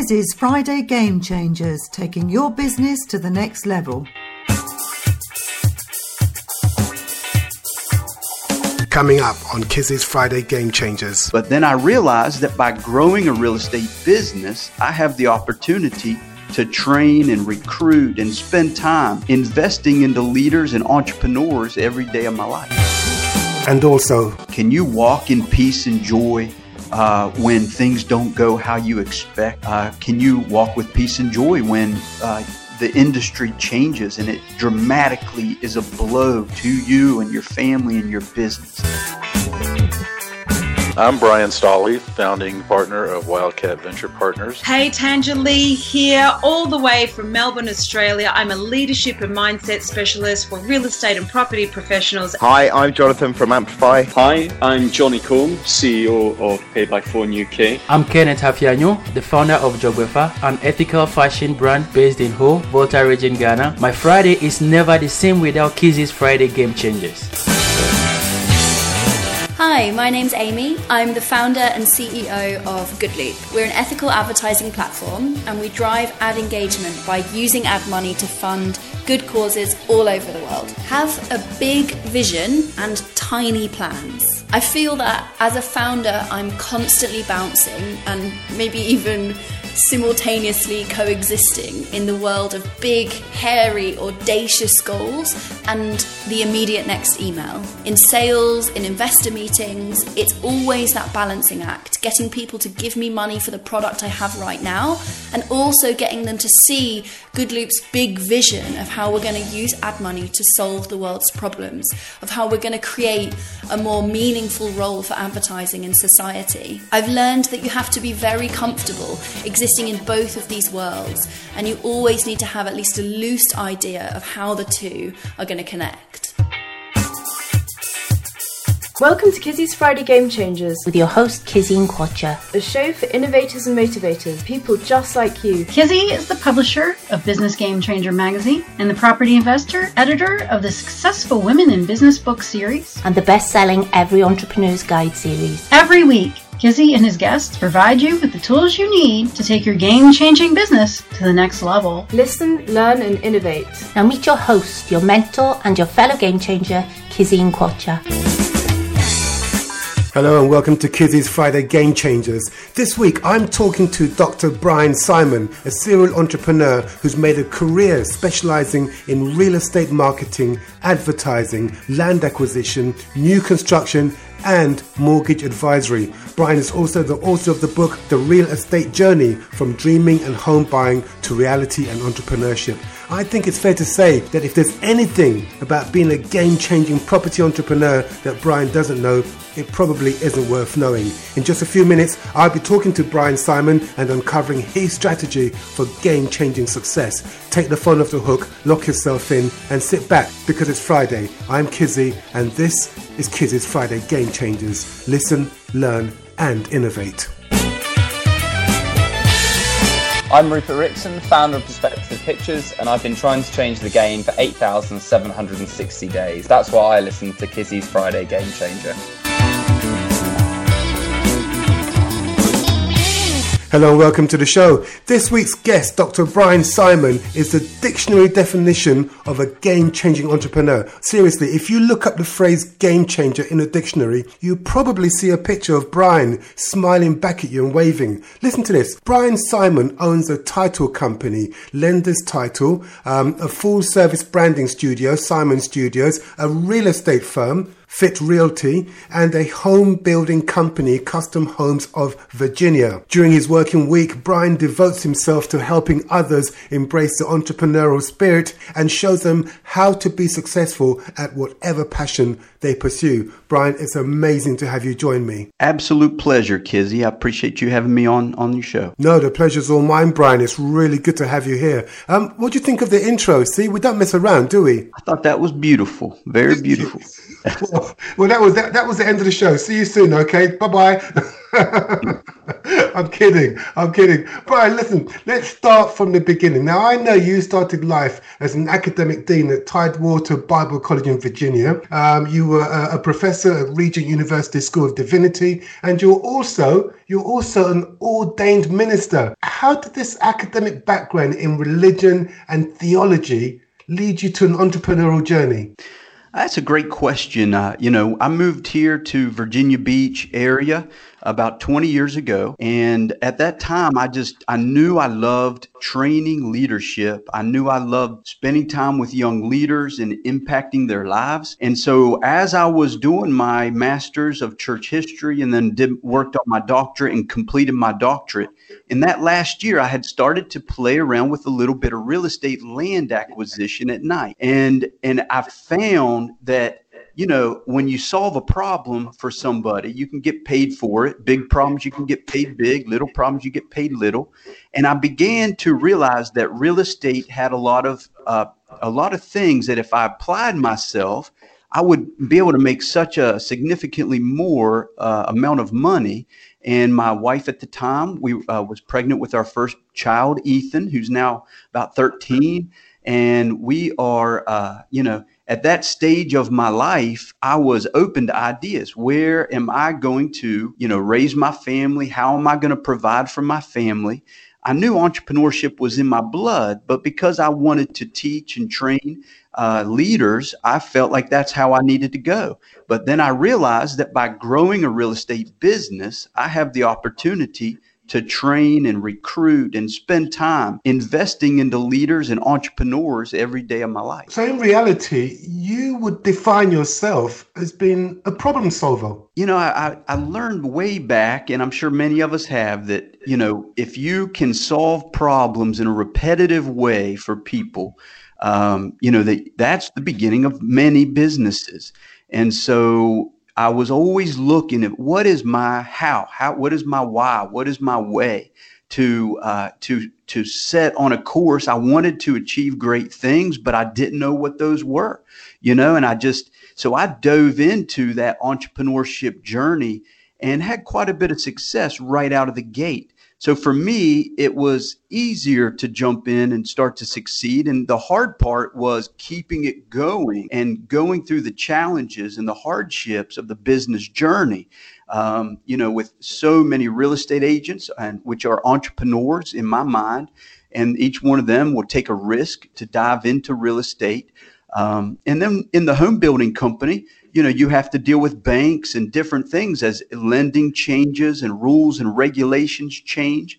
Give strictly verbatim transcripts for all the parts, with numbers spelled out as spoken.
Kizzy's Friday Game Changers, taking your business to the next level. Coming up on Kizzy's Friday Game Changers. But then I realized that by growing a real estate business, I have the opportunity to train and recruit and spend time investing into leaders and entrepreneurs every day of my life. And also, can you walk in peace and joy uh, when things don't go how you expect? Uh, can you walk with peace and joy when uh, the industry changes and it dramatically is a blow to you and your family and your business? I'm Brian Stolley, founding partner of Wildcat Venture Partners. Hey, Tanja Lee here, all the way from Melbourne, Australia. I'm a leadership and mindset specialist for real estate and property professionals. Hi, I'm Jonathan from Amplify. Hi, I'm Johnny Cole, C E O of Payback four U K. I'm Kenneth Haffiano, the founder of Jogwefa, an ethical fashion brand based in Ho, Volta Region, Ghana. My Friday is never the same without Kizzy's Friday Game Changers. Hi, my name's Amy. I'm the founder and C E O of Goodloop. We're an ethical advertising platform and we drive ad engagement by using ad money to fund good causes all over the world. Have a big vision and tiny plans. I feel that as a founder, I'm constantly bouncing and maybe even simultaneously coexisting in the world of big, hairy, audacious goals and the immediate next email. In sales, in investor meetings, it's always that balancing act, getting people to give me money for the product I have right now and also getting them to see Goodloop's big vision of how we're going to use ad money to solve the world's problems, of how we're going to create a more meaningful role for advertising in society. I've learned that you have to be very comfortable existing in both of these worlds, and you always need to have at least a loose idea of how the two are going to connect. Welcome to Kizzy's Friday Game Changers with your host Kizzy and Quatcher, a show for innovators and motivators, people just like you. Kizzy is the publisher of Business Game Changer magazine and the property investor, editor of the Successful Women in Business book series and the best-selling Every Entrepreneur's Guide series. Every week, Kizzy and his guests provide you with the tools you need to take your game-changing business to the next level. Listen, learn, and innovate. Now meet your host, your mentor, and your fellow game changer, Kizzy and Quatcher. Hello and welcome to Kizzy's Friday Game Changers. This week I'm talking to Doctor Brian Simon, a serial entrepreneur who's made a career specializing in real estate marketing, advertising, land acquisition, new construction, and mortgage advisory. Brian is also the author of the book The Real Estate Journey: From Dreaming and Home Buying to Reality and Entrepreneurship. I think it's fair to say that if there's anything about being a game-changing property entrepreneur that Brian doesn't know, it probably isn't worth knowing. In just a few minutes, I'll be talking to Brian Simon and uncovering his strategy for game-changing success. Take the phone off the hook, lock yourself in, and sit back because it's Friday. I'm Kizzy, and this is Kizzy's Friday Game Changers. Listen, learn, and innovate. I'm Rupert Rickson, founder of Perspective Pictures, and I've been trying to change the game for eight thousand seven hundred sixty days. That's why I listen to Kizzy's Friday Game Changer. Hello and welcome to the show. This week's guest, Doctor Brian Simon, is the dictionary definition of a game-changing entrepreneur. Seriously, if you look up the phrase game changer in a dictionary, you probably see a picture of Brian smiling back at you and waving. Listen to this. Brian Simon owns a title company, Lenders Title, um, a full-service branding studio, Simon Studios, a real estate firm, Fit Realty, and a home building company, Custom Homes of Virginia. During his working week, Brian devotes himself to helping others embrace the entrepreneurial spirit and shows them how to be successful at whatever passion they pursue. Brian, it's amazing to have you join me. Absolute pleasure, Kizzy. I appreciate you having me on, on your show. No, the pleasure's all mine, Brian. It's really good to have you here. Um, what do you think of the intro? See, we don't mess around, do we? I thought that was beautiful. Very beautiful. Well, that was that, that was the end of the show. See you soon, okay? Bye-bye. I'm kidding. I'm kidding. Brian, listen, let's start from the beginning. Now, I know you started life as an academic dean at Tidewater Bible College in Virginia. Um, you were a, a professor at Regent University School of Divinity, and you're also you're also an ordained minister. How did this academic background in religion and theology lead you to an entrepreneurial journey? That's a great question. Uh, you know, I moved here to Virginia Beach area about twenty years ago. And at that time, I just, I knew I loved training leadership. I knew I loved spending time with young leaders and impacting their lives. And so as I was doing my master's of church history and then did, worked on my doctorate and completed my doctorate, in that last year, I had started to play around with a little bit of real estate land acquisition at night. And, and I found that, you know, when you solve a problem for somebody, you can get paid for it. Big problems, you can get paid big. Little problems, you get paid little. And I began to realize that real estate had a lot of uh, a lot of things that if I applied myself, I would be able to make such a significantly more uh, amount of money. And my wife at the time, we uh, was pregnant with our first child, Ethan, who's now about thirteen. And we are, uh, you know, at that stage of my life, I was open to ideas. Where am I going to, you know, raise my family? How am I going to provide for my family? I knew entrepreneurship was in my blood, but because I wanted to teach and train uh, leaders, I felt like that's how I needed to go. But then I realized that by growing a real estate business, I have the opportunity to train and recruit and spend time investing into leaders and entrepreneurs every day of my life. So in reality, you would define yourself as being a problem solver. You know, I, I learned way back, and I'm sure many of us have, that, you know, if you can solve problems in a repetitive way for people, um, you know, that that's the beginning of many businesses. And so I was always looking at what is my how, how, what is my why, what is my way to uh, to to set on a course. I wanted to achieve great things, but I didn't know what those were, you know, and I just so I dove into that entrepreneurship journey and had quite a bit of success right out of the gate. So for me, it was easier to jump in and start to succeed. And the hard part was keeping it going and going through the challenges and the hardships of the business journey. Um, you know, with so many real estate agents, and which are entrepreneurs in my mind, and each one of them will take a risk to dive into real estate. Um, and then in the home building company, you know, you have to deal with banks and different things as lending changes and rules and regulations change.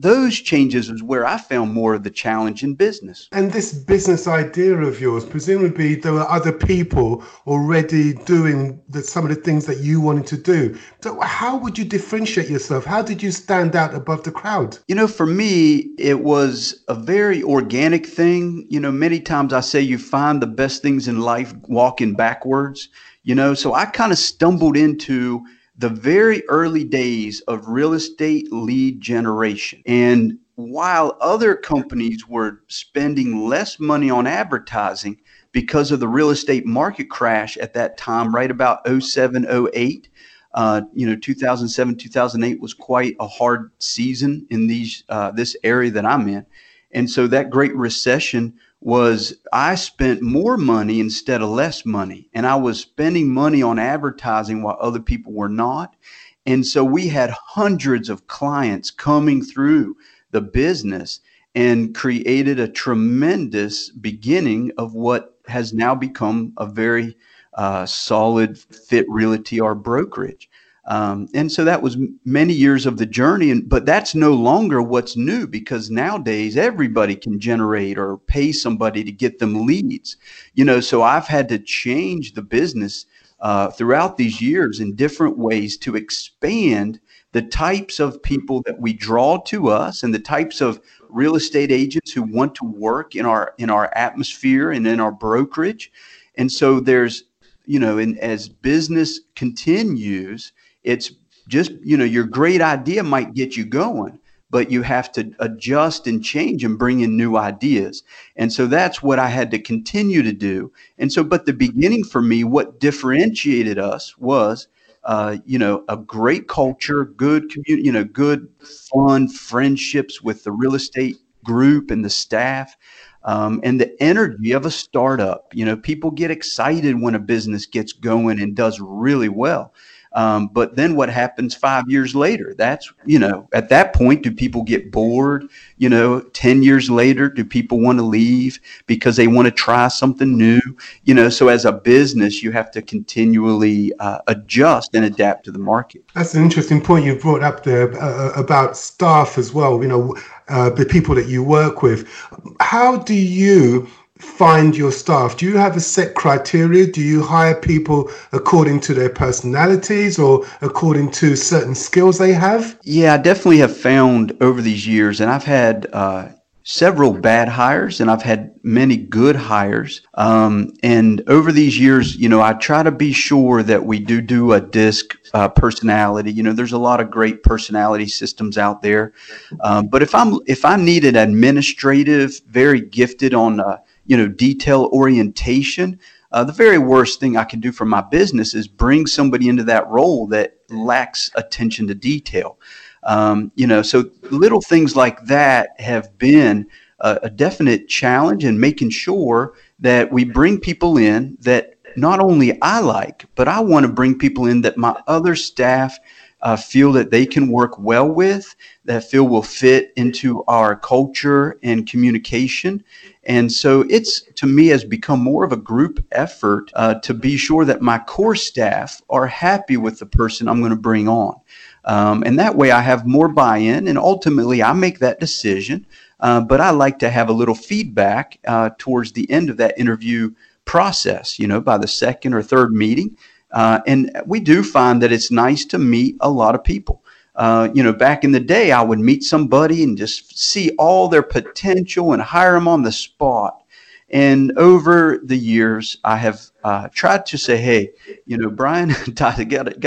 Those changes is where I found more of the challenge in business. And this business idea of yours, presumably there were other people already doing the, some of the things that you wanted to do. So how would you differentiate yourself? How did you stand out above the crowd? You know, for me, it was a very organic thing. You know, many times I say you find the best things in life walking backwards, you know, so I kind of stumbled into the very early days of real estate lead generation. And while other companies were spending less money on advertising because of the real estate market crash at that time, right about oh seven, oh eight, uh, you know, two thousand seven, two thousand eight was quite a hard season in these uh, this area that I'm in. And so that Great Recession was, I spent more money instead of less money. And I was spending money on advertising while other people were not. And so we had hundreds of clients coming through the business and created a tremendous beginning of what has now become a very uh, solid Fit Realty or brokerage. Um, and so that was many years of the journey. And, but that's no longer what's new, because nowadays everybody can generate or pay somebody to get them leads. You know, so I've had to change the business uh, throughout these years in different ways to expand the types of people that we draw to us and the types of real estate agents who want to work in our in our atmosphere and in our brokerage. And so there's, you know, and as business continues, it's just, you know, your great idea might get you going, but you have to adjust and change and bring in new ideas. And so that's what I had to continue to do. And so, but the beginning for me, what differentiated us was uh, you know, a great culture, good community, you know, good fun friendships with the real estate group and the staff, um, and the energy of a startup. You know, people get excited when a business gets going and does really well. Um, but then what happens five years later? That's, you know, at that point, do people get bored? You know, ten years later, do people want to leave because they want to try something new? You know, so as a business, you have to continually uh, adjust and adapt to the market. That's an interesting point you brought up there uh, about staff as well, you know, uh, the people that you work with. How do you find your staff? Do you have a set criteria? Do you hire people according to their personalities or according to certain skills they have? Yeah, I definitely have found over these years, and I've had uh, several bad hires and I've had many good hires. Um, and over these years, you know, I try to be sure that we do do a disc uh, personality. You know, there's a lot of great personality systems out there. Um, but if I'm, if I need an administrative, very gifted on uh, you know, detail orientation, uh, the very worst thing I can do for my business is bring somebody into that role that lacks attention to detail. Um, you know, so little things like that have been a, a definite challenge in making sure that we bring people in that not only I like, but I want to bring people in that my other staff Uh, feel that they can work well with, that feel will fit into our culture and communication. And so it's, to me, has become more of a group effort uh, to be sure that my core staff are happy with the person I'm going to bring on. Um, and that way I have more buy-in, and ultimately I make that decision. Uh, but I like to have a little feedback uh, towards the end of that interview process, you know, by the second or third meeting. Uh, and we do find that it's nice to meet a lot of people. Uh, you know, back in the day, I would meet somebody and just see all their potential and hire them on the spot. And over the years, I have uh, tried to say, hey, you know, Brian, got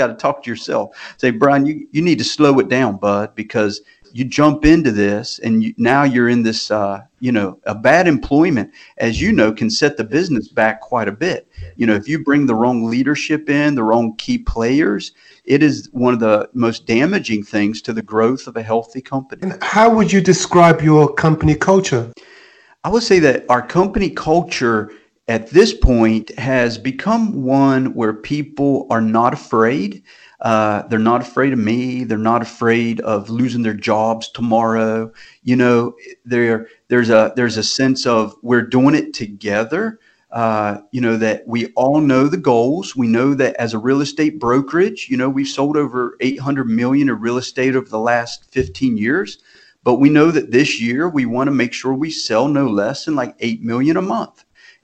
to talk to yourself. Say, Brian, you, you need to slow it down, bud, because you jump into this and you, now you're in this, uh, you know, a bad employment, as you know, can set the business back quite a bit. You know, if you bring the wrong leadership in, the wrong key players, it is one of the most damaging things to the growth of a healthy company. And how would you describe your company culture? I would say that our company culture at this point has become one where people are not afraid. Uh, they're not afraid of me. They're not afraid of losing their jobs tomorrow. You know, there there's a there's a sense of we're doing it together. Uh, you know, that we all know the goals. We know that as a real estate brokerage, you know, we've sold over eight hundred million dollars of real estate over the last fifteen years. But we know that this year we want to make sure we sell no less than like eight million dollars a month.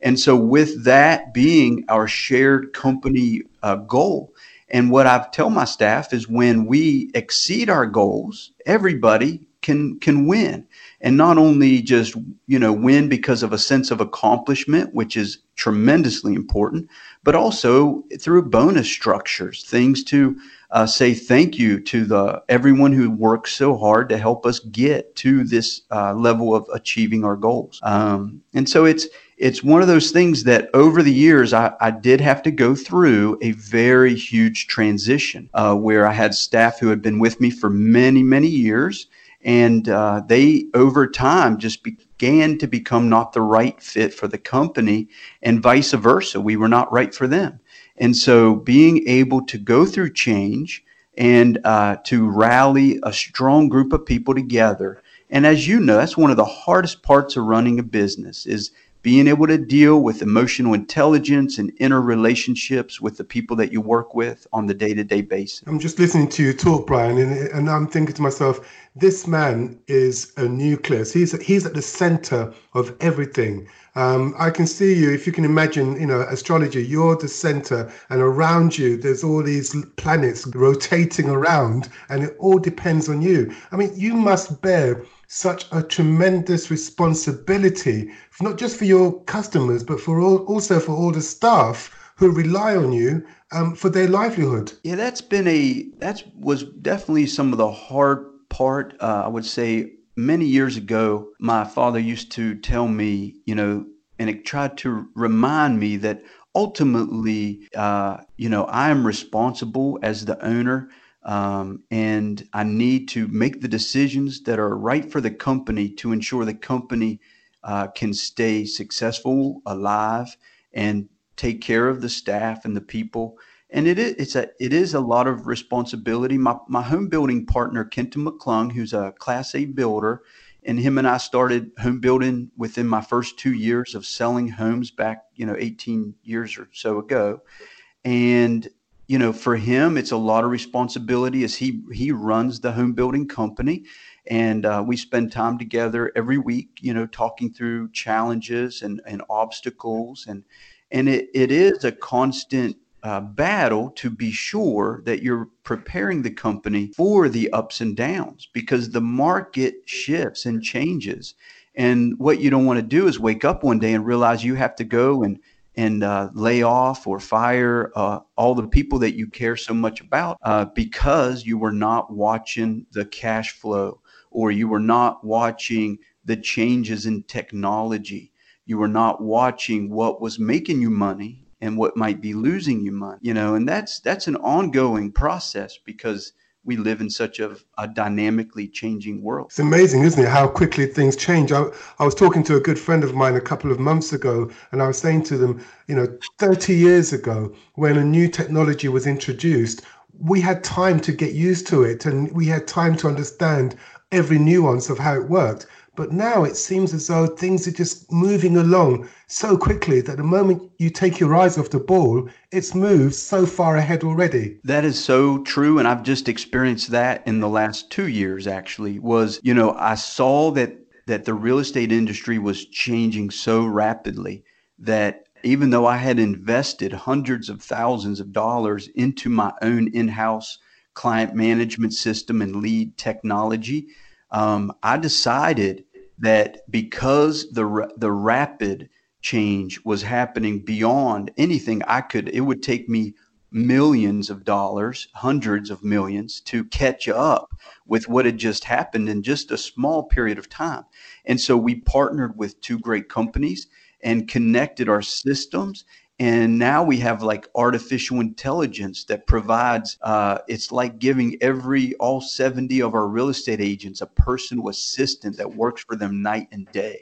And so with that being our shared company uh, goal, and what I tell my staff is when we exceed our goals, everybody can can win. And not only just, you know, win because of a sense of accomplishment, which is tremendously important, but also through bonus structures, things to uh, say thank you to the everyone who works so hard to help us get to this uh, level of achieving our goals. Um, and so it's It's one of those things that over the years, I, I did have to go through a very huge transition uh, where I had staff who had been with me for many, many years. And uh, they, over time, just began to become not the right fit for the company, and vice versa. We were not right for them. And so being able to go through change and uh, to rally a strong group of people together. And as you know, that's one of the hardest parts of running a business is being able to deal with emotional intelligence and interrelationships with the people that you work with on the day-to-day basis. I'm just listening to you talk, Brian, and, and I'm thinking to myself, this man is a nucleus. He's he's at the center of everything. Um, I can see you, if you can imagine, you know, astrology, you're the center, and around you, there's all these planets rotating around, and it all depends on you. I mean, you must bear such a tremendous responsibility, not just for your customers, but for all, also for all the staff who rely on you um, for their livelihood. Yeah, that's been a, that was definitely some of the hard part. Uh, I would say many years ago, my father used to tell me, you know, and it tried to remind me that ultimately, uh, you know, I am responsible as the owner, um, and I need to make the decisions that are right for the company to ensure the company uh, can stay successful, alive, and take care of the staff and the people. And it is, it's a, it is a lot of responsibility. My, my home building partner, Kenton McClung, who's a Class A builder, and him and I started home building within my first two years of selling homes back, you know, eighteen years or so ago. And, you know, for him, it's a lot of responsibility as he, he runs the home building company. And uh, we spend time together every week, you know, talking through challenges and, and obstacles. And, and it, it is a constant Uh, battle to be sure that you're preparing the company for the ups and downs, because the market shifts and changes. And what you don't want to do is wake up one day and realize you have to go and and uh, lay off or fire uh, all the people that you care so much about uh, because you were not watching the cash flow, or you were not watching the changes in technology. You were not watching what was making you money and what might be losing you money, you know, and that's that's an ongoing process because we live in such a, a dynamically changing world. It's amazing, isn't it, how quickly things change. I, I was talking to a good friend of mine a couple of months ago, and I was saying to them, you know, thirty years ago, when a new technology was introduced, we had time to get used to it, and we had time to understand every nuance of how it worked. But now it seems as though things are just moving along so quickly that the moment you take your eyes off the ball, it's moved so far ahead already. That is so true. And I've just experienced that in the last two years, actually, was, you know, I saw that that the real estate industry was changing so rapidly that even though I had invested hundreds of thousands of dollars into my own in-house client management system and lead technology, um, I decided that because the the rapid change was happening beyond anything I could, it would take me millions of dollars, hundreds of millions to catch up with what had just happened in just a small period of time. And so we partnered with two great companies and connected our systems. And now we have like artificial intelligence that provides, uh, it's like giving every, all seventy of our real estate agents, a personal assistant that works for them night and day.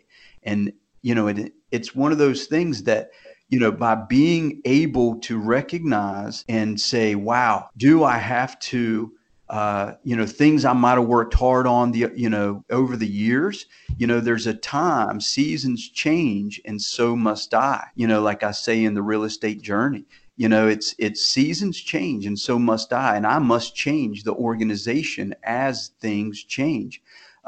And, you know, it, it's one of those things that, you know, by being able to recognize and say, wow, do I have to, uh, you know, things I might've worked hard on the, you know, over the years, you know, there's a time, seasons change, and so must I, you know, like I say in the real estate journey, you know, it's, it's seasons change and so must I, and I must change the organization as things change,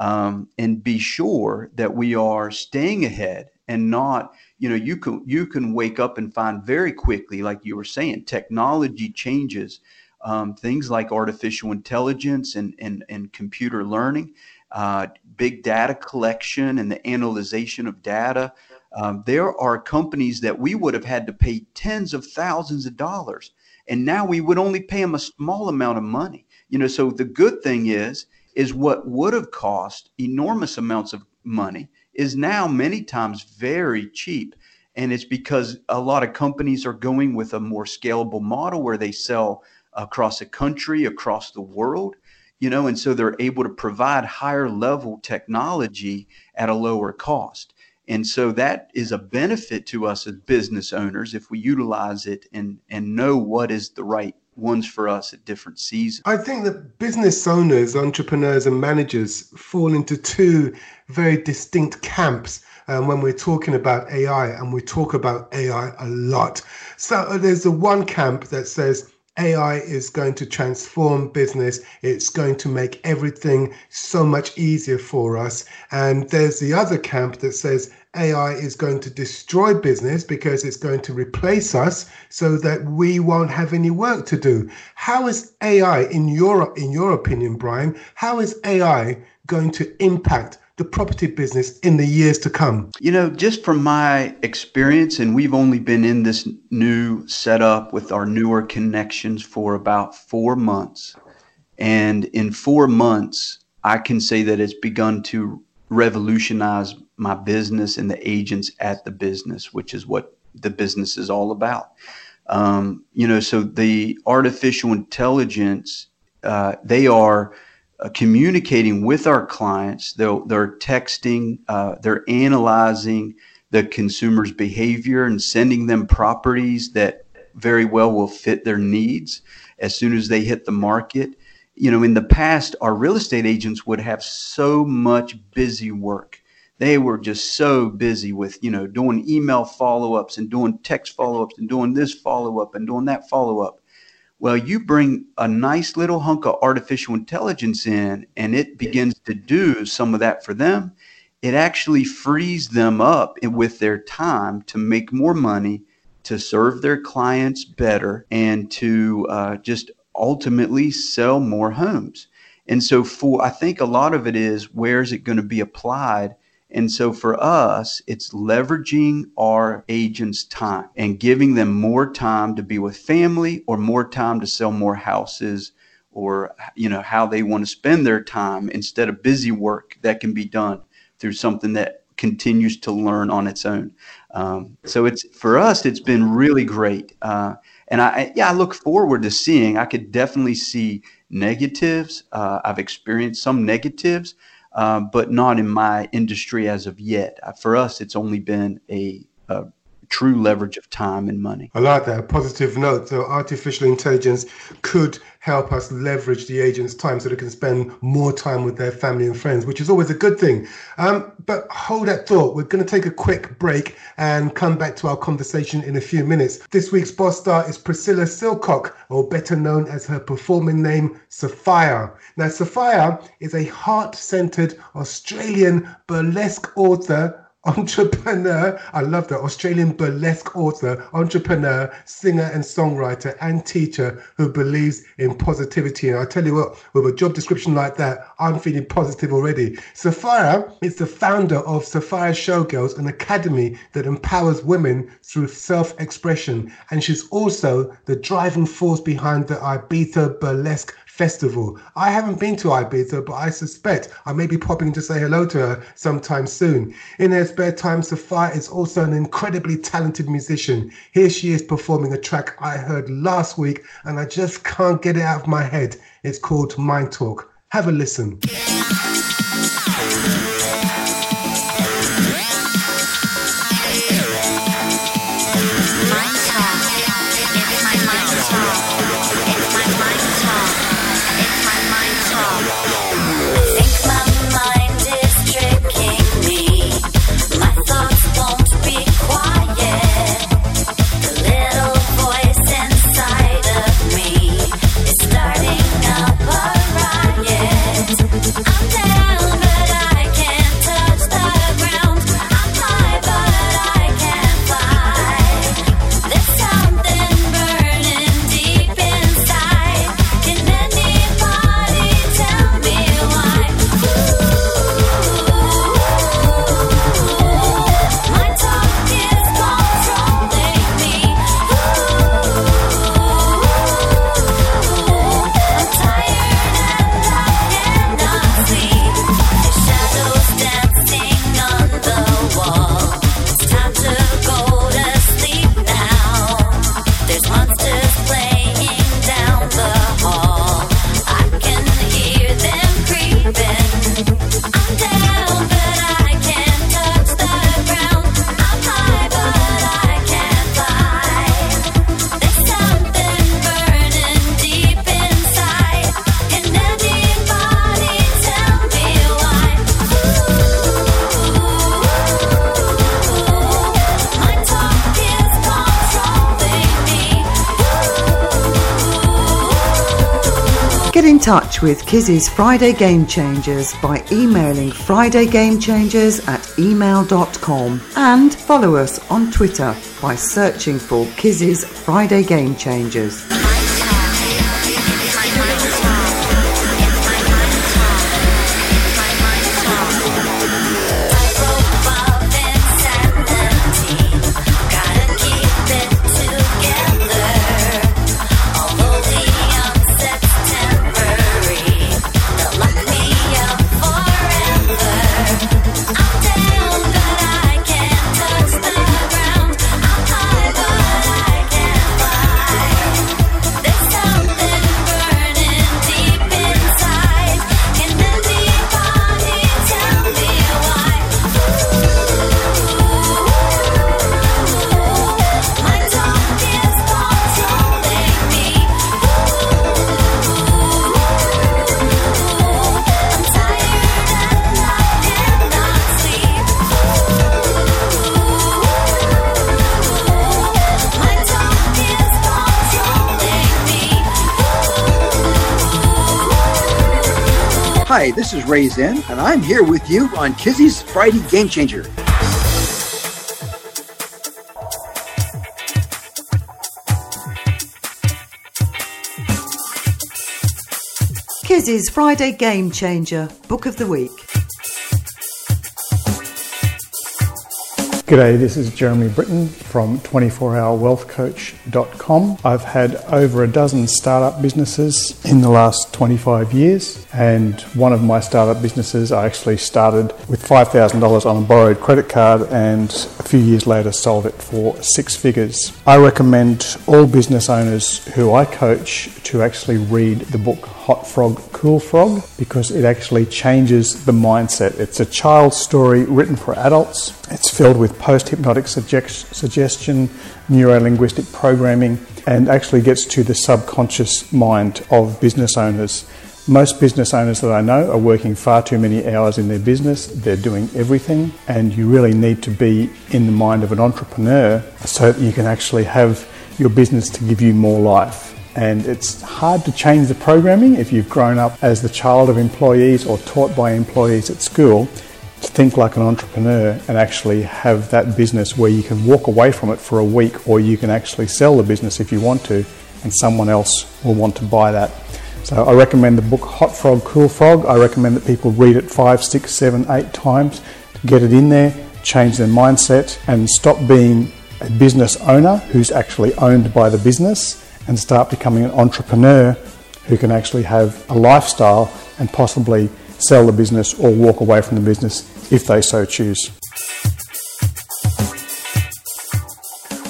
um, and be sure that we are staying ahead and not, you know, you can, you can wake up and find very quickly, like you were saying, technology changes, um, things like artificial intelligence and, and, and computer learning. Uh, big data collection and the analyzation of data. Um, there are companies that we would have had to pay tens of thousands of dollars, and now we would only pay them a small amount of money. You know, so the good thing is, is what would have cost enormous amounts of money is now many times very cheap. And it's because a lot of companies are going with a more scalable model where they sell across a country, across the world. You know, and so they're able to provide higher level technology at a lower cost. And so that is a benefit to us as business owners if we utilize it and, and know what is the right ones for us at different seasons. I think that business owners, entrepreneurs and managers fall into two very distinct camps. Um, when we're talking about A I, and we talk about A I a lot. So there's the one camp that says, A I is going to transform business. It's going to make everything so much easier for us. And there's the other camp that says A I is going to destroy business because it's going to replace us so that we won't have any work to do. How is A I, in your, in your opinion, Brian, how is A I going to impact the property business in the years to come? You know, just from my experience, and we've only been in this new setup with our newer connections for about four months. And in four months, I can say that it's begun to revolutionize my business and the agents at the business, which is what the business is all about. Um, you know, so the artificial intelligence, uh, they are uh, communicating with our clients. They'll, they're texting, uh, they're analyzing the consumer's behavior and sending them properties that very well will fit their needs as soon as they hit the market. You know, in the past, our real estate agents would have so much busy work. They were just so busy with, you know, doing email follow-ups and doing text follow-ups and doing this follow-up and doing that follow-up. Well, you bring a nice little hunk of artificial intelligence in, and it begins to do some of that for them. It actually frees them up with their time to make more money, to serve their clients better, and to uh, just ultimately sell more homes. And so for, I think a lot of it is, where is it going to be applied? And so for us, it's leveraging our agents' time and giving them more time to be with family, or more time to sell more houses, or, you know, how they want to spend their time, instead of busy work that can be done through something that continues to learn on its own. Um, so it's, for us, it's been really great. Uh, and I, yeah, I look forward to seeing, I could definitely see negatives. Uh, I've experienced some negatives, uh, but not in my industry as of yet. Uh, for us, it's only been a, a true leverage of time and money. I like that, a positive note. So artificial intelligence could help us leverage the agent's time so they can spend more time with their family and friends, which is always a good thing. Um, but hold that thought. We're going to take a quick break and come back to our conversation in a few minutes. This week's boss star is Priscilla Silcock, or better known as her performing name, Sophia. Now, Sophia is a heart-centered Australian burlesque author, entrepreneur, I love that, Australian burlesque author, entrepreneur, singer and songwriter and teacher who believes in positivity. And I tell you what, with a job description like that, I'm feeling positive already. Safira is the founder of Safira Showgirls, an academy that empowers women through self-expression. And she's also the driving force behind the Ibiza Burlesque Festival. I haven't been to Ibiza, but I suspect I may be popping to say hello to her sometime soon. In her spare time, Sophia is also an incredibly talented musician. Here she is performing a track I heard last week, and I just can't get it out of my head. It's called Mind Talk. Have a listen. Touch with Kizzy's Friday Game Changers by emailing fridaygamechangers at email dot com, and follow us on Twitter by searching for Kizzy's Friday Game Changers. Hi, this is Ray Zinn, and I'm here with you on Kizzy's Friday Game Changer. Kizzy's Friday Game Changer, Book of the Week. G'day, this is Jeremy Britton from twenty-four hour wealth coach dot com. I've had over a dozen startup businesses in the last twenty-five years, and one of my startup businesses I actually started with five thousand dollars on a borrowed credit card and a few years later sold it for six figures. I recommend all business owners who I coach to actually read the book Hot Frog, Cool Frog, because it actually changes the mindset. It's a child's story written for adults. It's filled with post-hypnotic suggest- suggestion, neuro-linguistic programming, and actually gets to the subconscious mind of business owners. Most business owners that I know are working far too many hours in their business. They're doing everything, and you really need to be in the mind of an entrepreneur so that you can actually have your business to give you more life. And it's hard to change the programming if you've grown up as the child of employees or taught by employees at school to think like an entrepreneur and actually have that business where you can walk away from it for a week, or you can actually sell the business if you want to, and someone else will want to buy that. So I recommend the book Hot Frog, Cool Frog. I recommend that people read it five, six, seven, eight times to get it in there, change their mindset, and stop being a business owner who's actually owned by the business, and start becoming an entrepreneur who can actually have a lifestyle and possibly sell the business or walk away from the business if they so choose.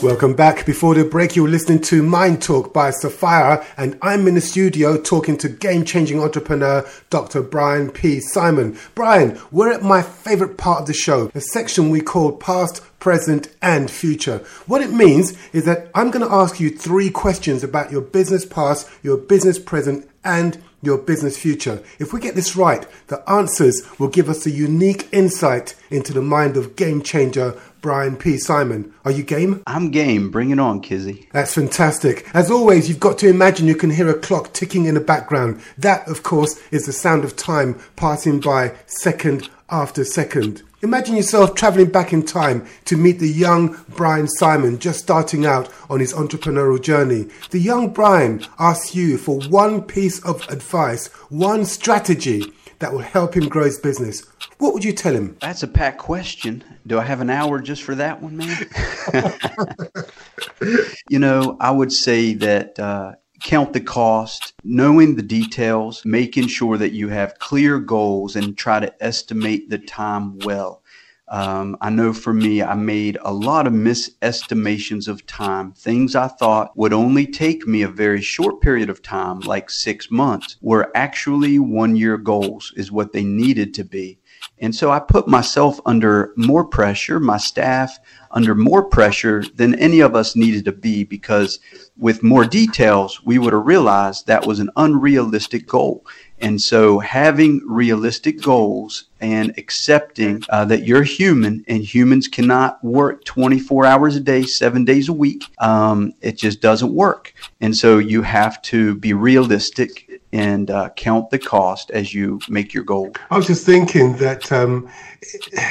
Welcome back. Before the break, you were listening to Mind Talk by Sophia, and I'm in the studio talking to game-changing entrepreneur Doctor Brian P. Simon. Brian, we're at my favourite part of the show, a section we call Past, Present and Future. What it means is that I'm going to ask you three questions about your business past, your business present and your business future. If we get this right, the answers will give us a unique insight into the mind of game changer Brian P. Simon. Are you game? I'm game. Bring it on, Kizzy. That's fantastic. As always, you've got to imagine you can hear a clock ticking in the background. That, of course, is the sound of time passing by second after second. Imagine yourself travelling back in time to meet the young Brian Simon just starting out on his entrepreneurial journey. The young Brian asks you for one piece of advice, one strategy that will help him grow his business. What would you tell him? That's a packed question. Do I have an hour just for that one, man? You know, I would say that uh, count the cost, knowing the details, making sure that you have clear goals, and try to estimate the time well. Um, I know for me, I made a lot of misestimations of time. Things I thought would only take me a very short period of time, like six months, were actually one-year goals is what they needed to be. And so I put myself under more pressure, my staff under more pressure than any of us needed to be, because with more details, we would have realized that was an unrealistic goal. And so having realistic goals and accepting uh, that you're human, and humans cannot work twenty-four hours a day, seven days a week. Um, it just doesn't work. And so you have to be realistic and uh, count the cost as you make your goal. I was just thinking that um,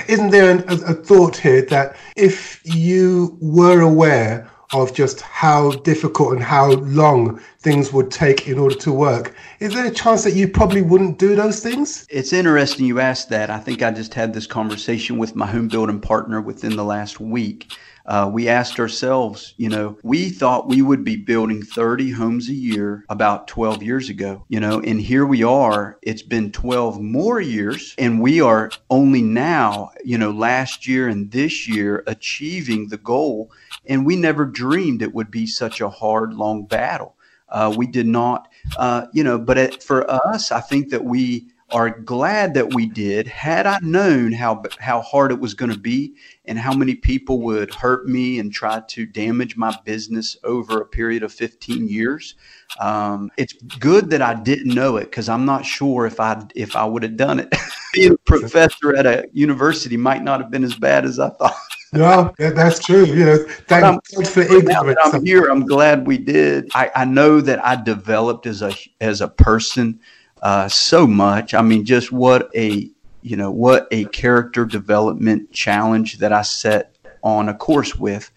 isn't there an, a, a thought here that if you were aware of just how difficult and how long things would take in order to work, is there a chance that you probably wouldn't do those things? It's interesting you asked that. I think I just had this conversation with my home building partner within the last week. Uh, we asked ourselves, you know, we thought we would be building thirty homes a year about twelve years ago, you know, and here we are. It's been twelve more years, and we are only now, you know, last year and this year achieving the goal. And we never dreamed it would be such a hard, long battle. Uh, we did not, uh, you know, but it, for us, I think that we are glad that we did. Had I known how how hard it was going to be and how many people would hurt me and try to damage my business over a period of fifteen years, um, it's good that I didn't know it, because I'm not sure if I if I would have done it. Being a professor at a university might not have been as bad as I thought. No, that's true. You know, thank I'm, God for ignorance. I'm here. I'm glad we did. I, I know that I developed as a as a person. uh, so much. I mean, just what a, you know, what a character development challenge that I set on a course with.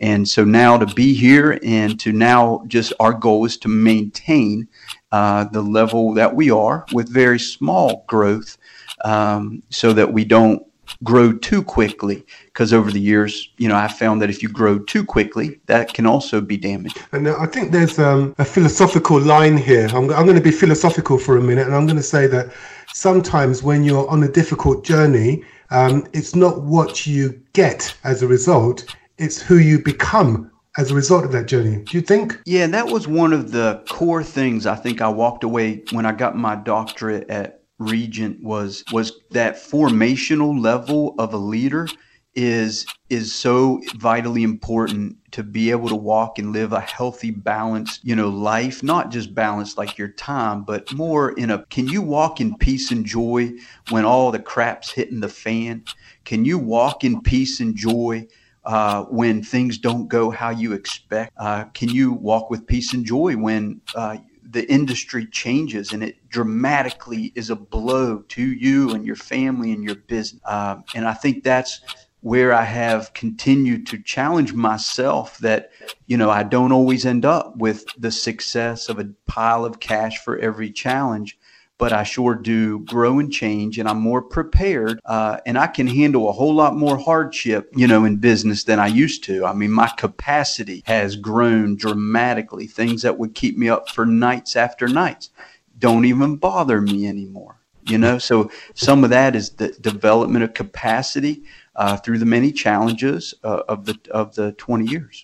And so now to be here and to now just our goal is to maintain uh, the level that we are with very small growth um, so that we don't grow too quickly, because over the years, you know, I found that if you grow too quickly, that can also be damaging. And I think there's um, a philosophical line here. I'm, I'm going to be philosophical for a minute, and I'm going to say that sometimes when you're on a difficult journey, um, it's not what you get as a result, it's who you become as a result of that journey. Do you think? Yeah, that was one of the core things I think I walked away when I got my doctorate at Regent was was that formational level of a leader is is so vitally important to be able to walk and live a healthy, balanced, you know, life, not just balanced like your time, but more in a, can you walk in peace and joy when all the crap's hitting the fan? Can you walk in peace and joy Uh, when things don't go how you expect? Uh, can you walk with peace and joy when uh, the industry changes and it dramatically is a blow to you and your family and your business? Uh, and I think that's where I have continued to challenge myself that, you know, I don't always end up with the success of a pile of cash for every challenge, but I sure do grow and change, and I'm more prepared, uh, and I can handle a whole lot more hardship, you know, in business than I used to. I mean, my capacity has grown dramatically. Things that would keep me up for nights after nights don't even bother me anymore, you know? So some of that is the development of capacity uh, through the many challenges uh, of the of the twenty years.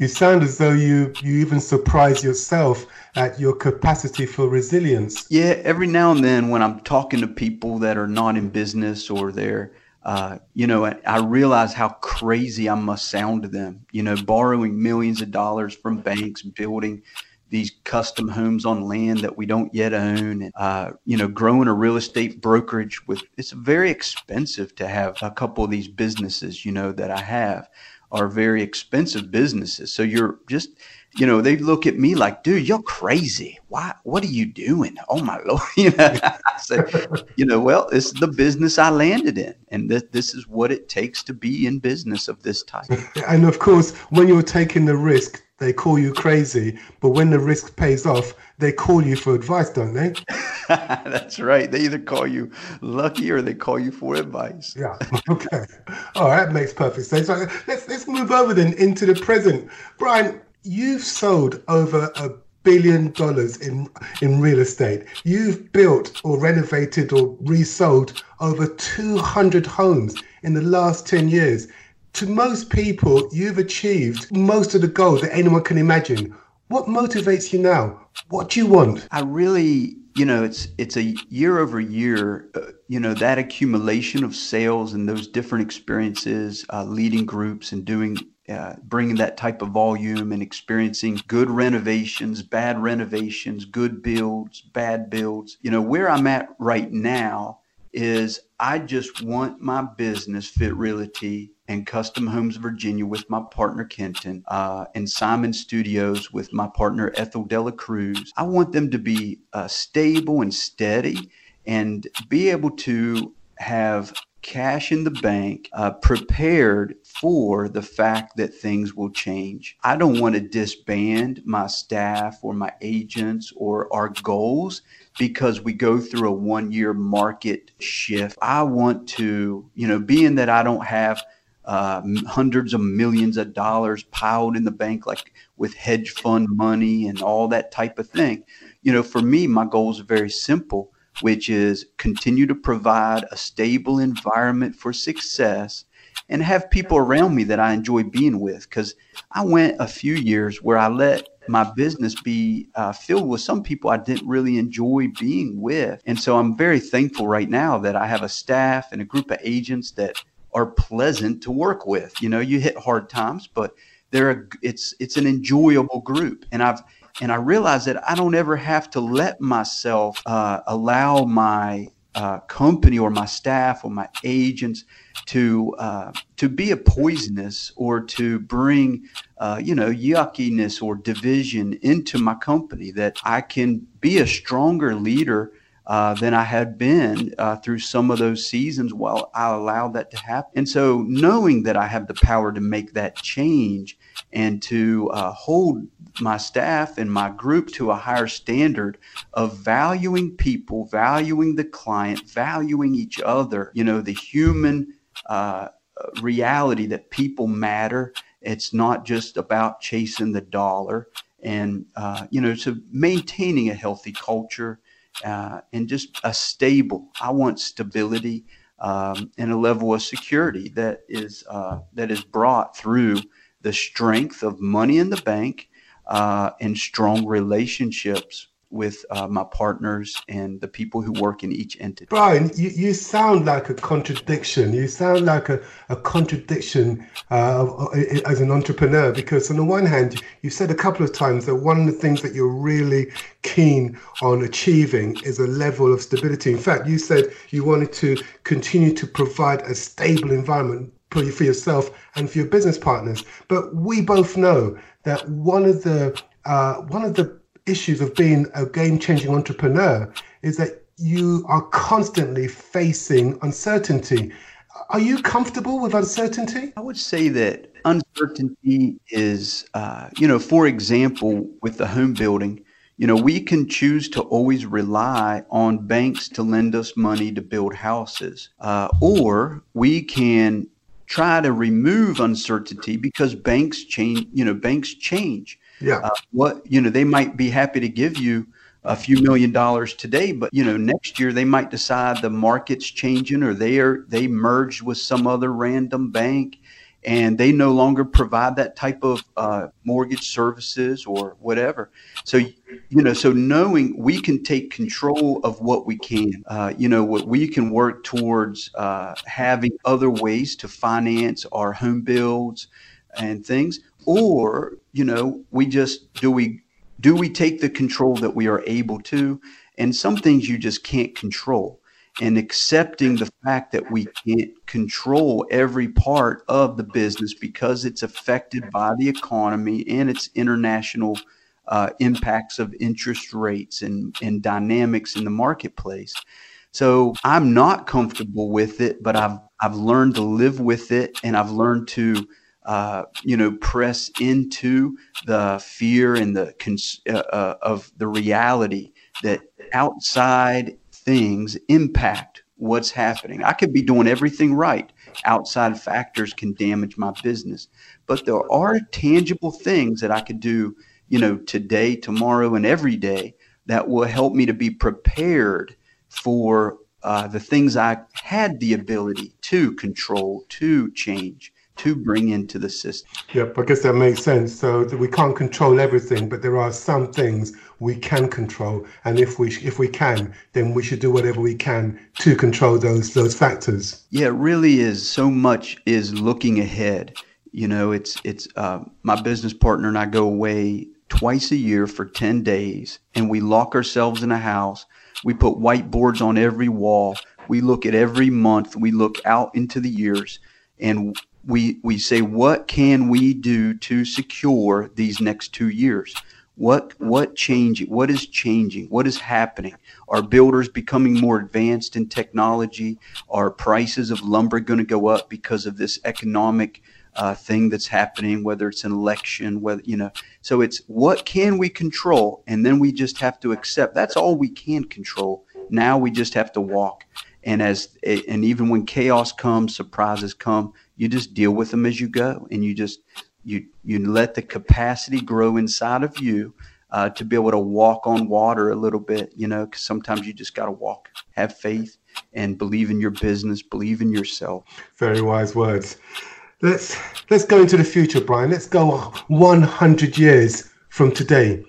You sound as though you, you even surprise yourself at your capacity for resilience. Yeah, every now and then when I'm talking to people that are not in business or they're, uh, you know, I, I realize how crazy I must sound to them, you know, borrowing millions of dollars from banks, building these custom homes on land that we don't yet own, and uh, you know, growing a real estate brokerage with, it's very expensive to have a couple of these businesses, you know, that I have. Are very expensive businesses. So you're just, you know, they look at me like, dude, you're crazy. Why? What are you doing? Oh my Lord. You know, I said, you know, well, it's the business I landed in. And th- this is what it takes to be in business of this type. And of course, when you're taking the risk, they call you crazy. But when the risk pays off, they call you for advice, don't they? That's right. They either call you lucky or they call you for advice. Yeah. Okay. All right. That makes perfect sense. So let's, let's move over then into the present. Brian, you've sold over a billion dollars in, in real estate. You've built or renovated or resold over two hundred homes in the last ten years. To most people, you've achieved most of the goals that anyone can imagine. What motivates you now? What do you want? I really, you know, it's it's a year over year, uh, you know, that accumulation of sales and those different experiences, uh, leading groups and doing, uh, bringing that type of volume and experiencing good renovations, bad renovations, good builds, bad builds. You know, where I'm at right now is I just want my business, Fit Realty, and Custom Homes of Virginia with my partner Kenton, uh, and Simon Studios with my partner Ethel De La Cruz. I want them to be uh, stable and steady and be able to have cash in the bank, uh, prepared for the fact that things will change. I don't want to disband my staff or my agents or our goals because we go through a one-year market shift. I want to, you know, being that I don't have Uh, hundreds of millions of dollars piled in the bank, like with hedge fund money and all that type of thing. You know, for me, my goals are very simple, which is continue to provide a stable environment for success and have people around me that I enjoy being with. Because I went a few years where I let my business be uh, filled with some people I didn't really enjoy being with. And so I'm very thankful right now that I have a staff and a group of agents that are pleasant to work with. You know, you hit hard times, but they're a, it's it's an enjoyable group. And I've and I realize that I don't ever have to let myself uh, allow my uh, company or my staff or my agents to uh, to be a poisonous or to bring uh, you know, yuckiness or division into my company. That I can be a stronger leader uh, than I had been uh, through some of those seasons while I allowed that to happen. And so knowing that I have the power to make that change and to uh, hold my staff and my group to a higher standard of valuing people, valuing the client, valuing each other, you know, the human uh, reality that people matter. It's not just about chasing the dollar and, uh, you know, so maintaining a healthy culture uh, and just a stable. I want stability um, and a level of security that is uh, that is brought through the strength of money in the bank uh, and strong relationships with uh, my partners and the people who work in each entity. Brian, you, you sound like a contradiction. You sound like a, a contradiction uh, as an entrepreneur, because on the one hand, you've said a couple of times that one of the things that you're really keen on achieving is a level of stability. In fact, you said you wanted to continue to provide a stable environment for yourself and for your business partners. But we both know that one of the, uh, one of the issues of being a game-changing entrepreneur is that you are constantly facing uncertainty. Are you comfortable with uncertainty? I would say that uncertainty is, uh, you know, for example, with the home building, you know, we can choose to always rely on banks to lend us money to build houses, uh, or we can try to remove uncertainty because banks change, you know, banks change. Yeah. Uh, what, you know, they might be happy to give you a few million dollars today, but, you know, next year they might decide the market's changing or they are, they merged with some other random bank and they no longer provide that type of uh, mortgage services or whatever. So, you know, so knowing we can take control of what we can, uh, you know, what we can work towards uh, having other ways to finance our home builds and things. Or, you know, we just do we do we take the control that we are able to? And some things you just can't control, and accepting the fact that we can't control every part of the business because it's affected by the economy and its international uh, impacts of interest rates and, and dynamics in the marketplace. So I'm not comfortable with it, but I've I've learned to live with it, and I've learned to Uh, you know, press into the fear and the cons uh, uh, of the reality that outside things impact what's happening. I could be doing everything right. Outside factors can damage my business, but there are tangible things that I could do, you know, today, tomorrow, and every day that will help me to be prepared for uh, the things I had the ability to control, to change, to bring into the system. Yep, I guess that makes sense. So we can't control everything, but there are some things we can control. And if we if we can, then we should do whatever we can to control those those factors. Yeah, it really is. So much is looking ahead. You know, it's it's uh, my business partner and I go away twice a year for ten days, and we lock ourselves in a house. We put whiteboards on every wall. We look at every month. We look out into the years, and We, we say, what can we do to secure these next two years? What, what change, what is changing? What is happening? Are builders becoming more advanced in technology? Are prices of lumber going to go up because of this economic uh, thing that's happening, whether it's an election, whether, you know, so it's what can we control? And then we just have to accept that's all we can control. Now we just have to walk. And as, and even when chaos comes, surprises come, you just deal with them as you go, and you just you you let the capacity grow inside of you uh, to be able to walk on water a little bit, you know, because sometimes you just got to walk, have faith, and believe in your business, believe in yourself. Very wise words. Let's let's go into the future, Brian. Let's go one hundred years from today.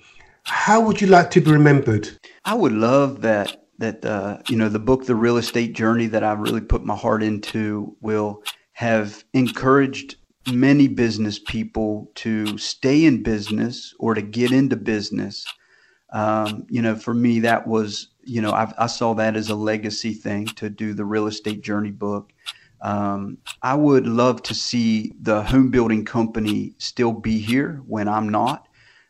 How would you like to be remembered? I would love that. That uh, you know, the book, The Real Estate Journey, that I really put my heart into, will have encouraged many business people to stay in business or to get into business. Um, you know, for me, that was, you know, I've, I saw that as a legacy thing to do the Real Estate Journey book. Um, I would love to see the home building company still be here when I'm not.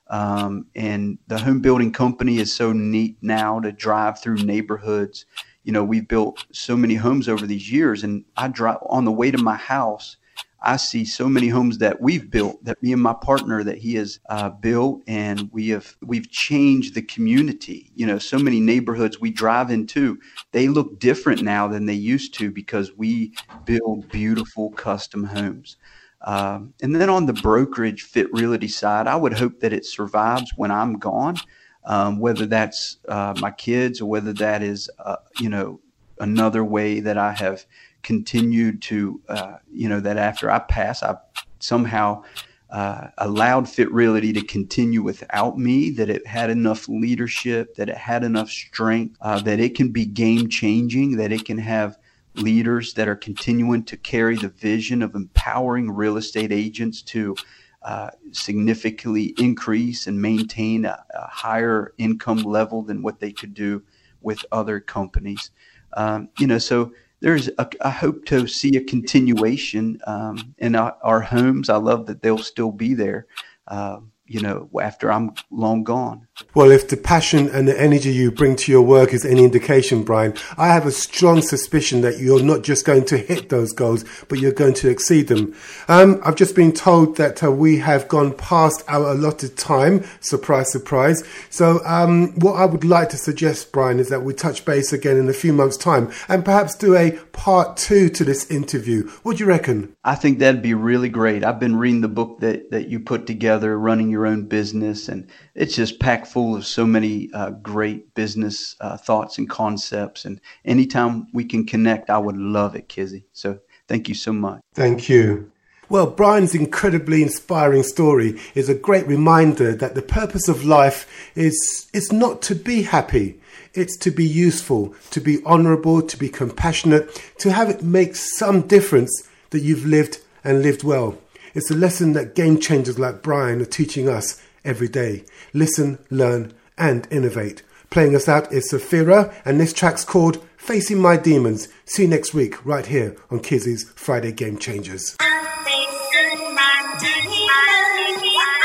Um, and the home building company is so neat now to drive through neighborhoods. You know, we've built so many homes over these years, and I drive on the way to my house. I see so many homes that we've built, that me and my partner that he has uh, built, and we have we've changed the community. You know, so many neighborhoods we drive into, they look different now than they used to because we build beautiful custom homes. Um, and then on the brokerage Fit Realty side, I would hope that it survives when I'm gone, um, whether that's uh, my kids or whether that is, uh, you know, another way that I have continued to, uh, you know, that after I pass, I somehow uh, allowed Fit Realty to continue without me, that it had enough leadership, that it had enough strength, uh, that it can be game changing, that it can have leaders that are continuing to carry the vision of empowering real estate agents to uh, significantly increase and maintain a, a higher income level than what they could do with other companies. Um, you know, so there's a, I hope to see a continuation um, in our, our homes. I love that they'll still be there, uh, you know, after I'm long gone. Well, if the passion and the energy you bring to your work is any indication, Brian, I have a strong suspicion that you're not just going to hit those goals, but you're going to exceed them. Um, I've just been told that uh, we have gone past our allotted time. Surprise, surprise. So um, what I would like to suggest, Brian, is that we touch base again in a few months' time and perhaps do a part two to this interview. What do you reckon? I think that'd be really great. I've been reading the book that, that you put together, Running Your Own Business, and it's just packed full of so many uh, great business uh, thoughts and concepts. And anytime we can connect, I would love it, Kizzy. So thank you so much. Thank you. Well, Brian's incredibly inspiring story is a great reminder that the purpose of life is, is not to be happy. It's to be useful, to be honorable, to be compassionate, to have it make some difference that you've lived and lived well. It's a lesson that game changers like Brian are teaching us every day. Listen, learn, and innovate. Playing us out is Safira, and this track's called Facing My Demons. See you next week, right here on Kizzy's Friday Game Changers. I'm facing my demons. I'm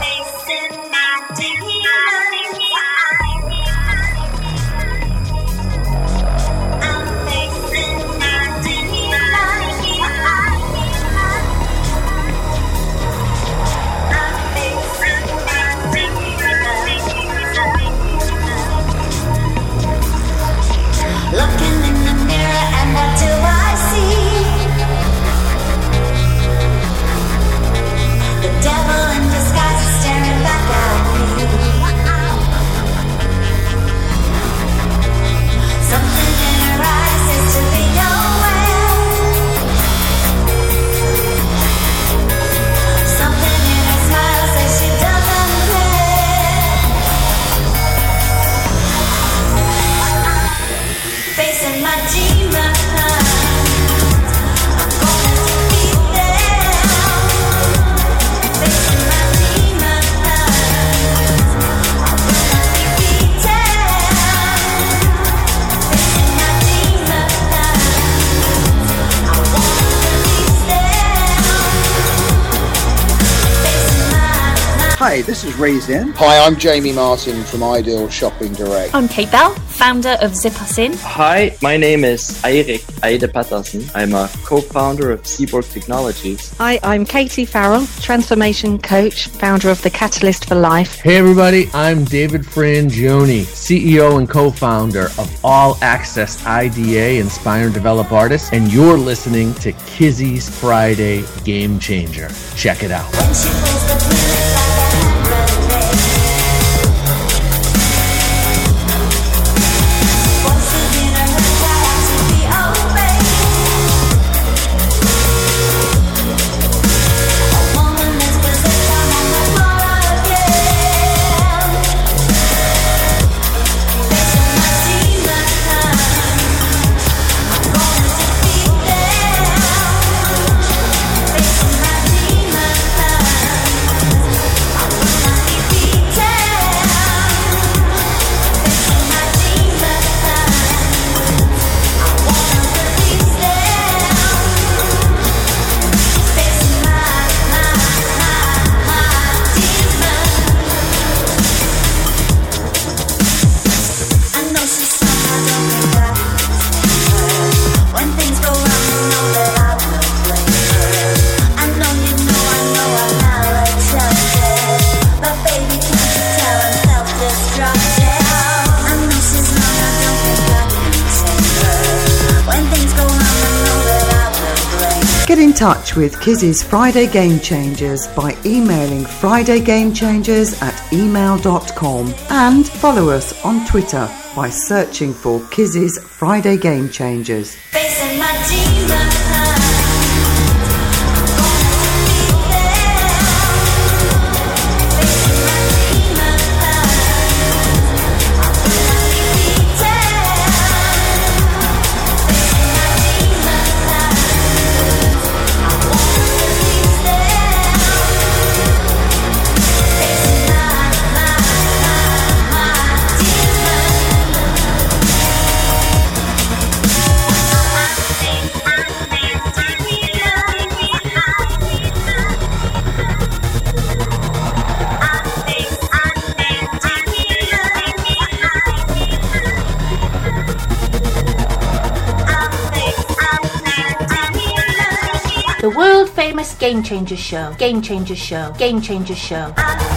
facing my demons. Hi, this is Ray Zinn. Hi, I'm Jamie Martin from Ideal Shopping Direct. I'm Kate Bell, founder of Zip Us In. Hi, my name is Eirik Eide Patterson. I'm a co-founder of Seaborg Technologies. Hi, I'm Katie Farrell, transformation coach, founder of The Catalyst for Life. Hey everybody, I'm David Frangioni, C E O and co-founder of All Access I D A, Inspire and Develop Artists, and you're listening to Kizzy's Friday Game Changer. Check it out. Get in touch with Kizzy's Friday Game Changers by emailing friday game changers at email dot com and follow us on Twitter by searching for Kizzy's Friday Game Changers. Game Changer Show, Game Changer Show, Game Changer Show.